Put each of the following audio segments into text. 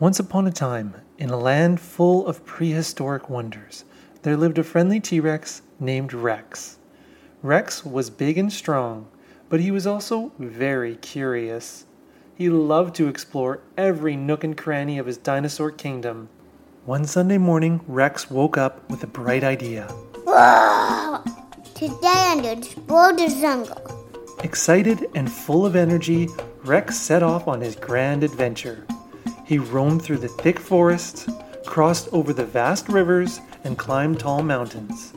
Once upon a time, in a land full of prehistoric wonders, there lived a friendly T-Rex named Rex. Rex was big and strong, but he was also very curious. He loved to explore every nook and cranny of his dinosaur kingdom. One Sunday morning, Rex woke up with a bright idea. Whoa! Today I'm going to explore the jungle. Excited and full of energy, Rex set off on his grand adventure. He roamed through the thick forests, crossed over the vast rivers, and climbed tall mountains.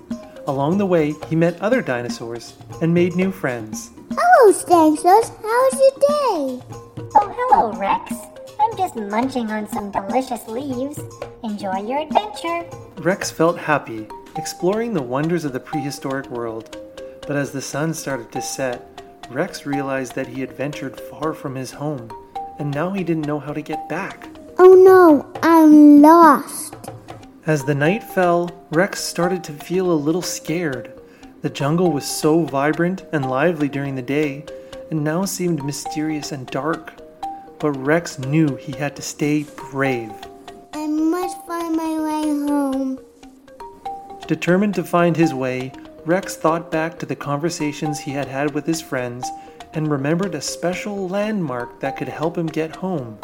Along the way, he met other dinosaurs and made new friends. Hello, Stangsos. How's your day? Oh, hello, Rex. I'm just munching on some delicious leaves. Enjoy your adventure. Rex felt happy, exploring the wonders of the prehistoric world. But as the sun started to set, Rex realized that he had ventured far from his home. And now he didn't know how to get back. Oh no, I'm lost. As the night fell, Rex started to feel a little scared. The jungle was so vibrant and lively during the day, and now seemed mysterious and dark. But Rex knew he had to stay brave. I must find my way home. Determined to find his way, Rex thought back to the conversations he had had with his friends and remembered a special landmark that could help him get home.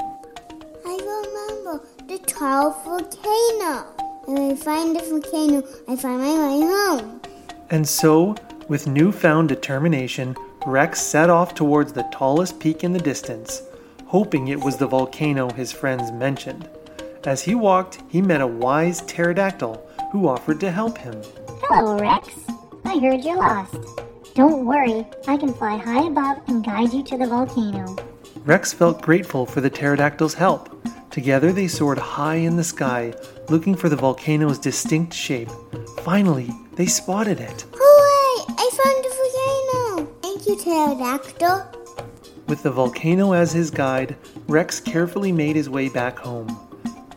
I remember the tall volcano. When I find the volcano, I find my way home. And so, with newfound determination, Rex set off towards the tallest peak in the distance, hoping it was the volcano his friends mentioned. As he walked, he met a wise pterodactyl who offered to help him. Hello, Rex. I heard you're lost. Don't worry, I can fly high above and guide you to the volcano. Rex felt grateful for the pterodactyl's help. Together they soared high in the sky, looking for the volcano's distinct shape. Finally, they spotted it. Hooray! I found the volcano! Thank you, pterodactyl. With the volcano as his guide, Rex carefully made his way back home.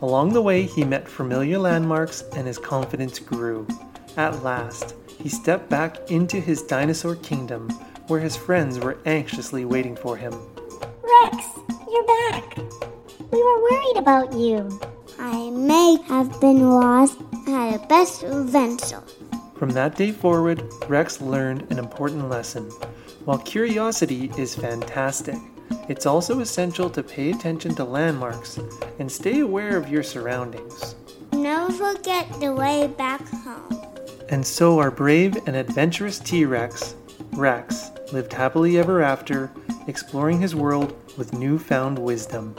Along the way, he met familiar landmarks and his confidence grew. At last, he stepped back into his dinosaur kingdom, where his friends were anxiously waiting for him. Rex, you're back. We were worried about you. I may have been lost at a best adventure. From that day forward, Rex learned an important lesson. While curiosity is fantastic, it's also essential to pay attention to landmarks and stay aware of your surroundings. Never forget the way back home. And so our brave and adventurous T-Rex, Rex, lived happily ever after, exploring his world with newfound wisdom.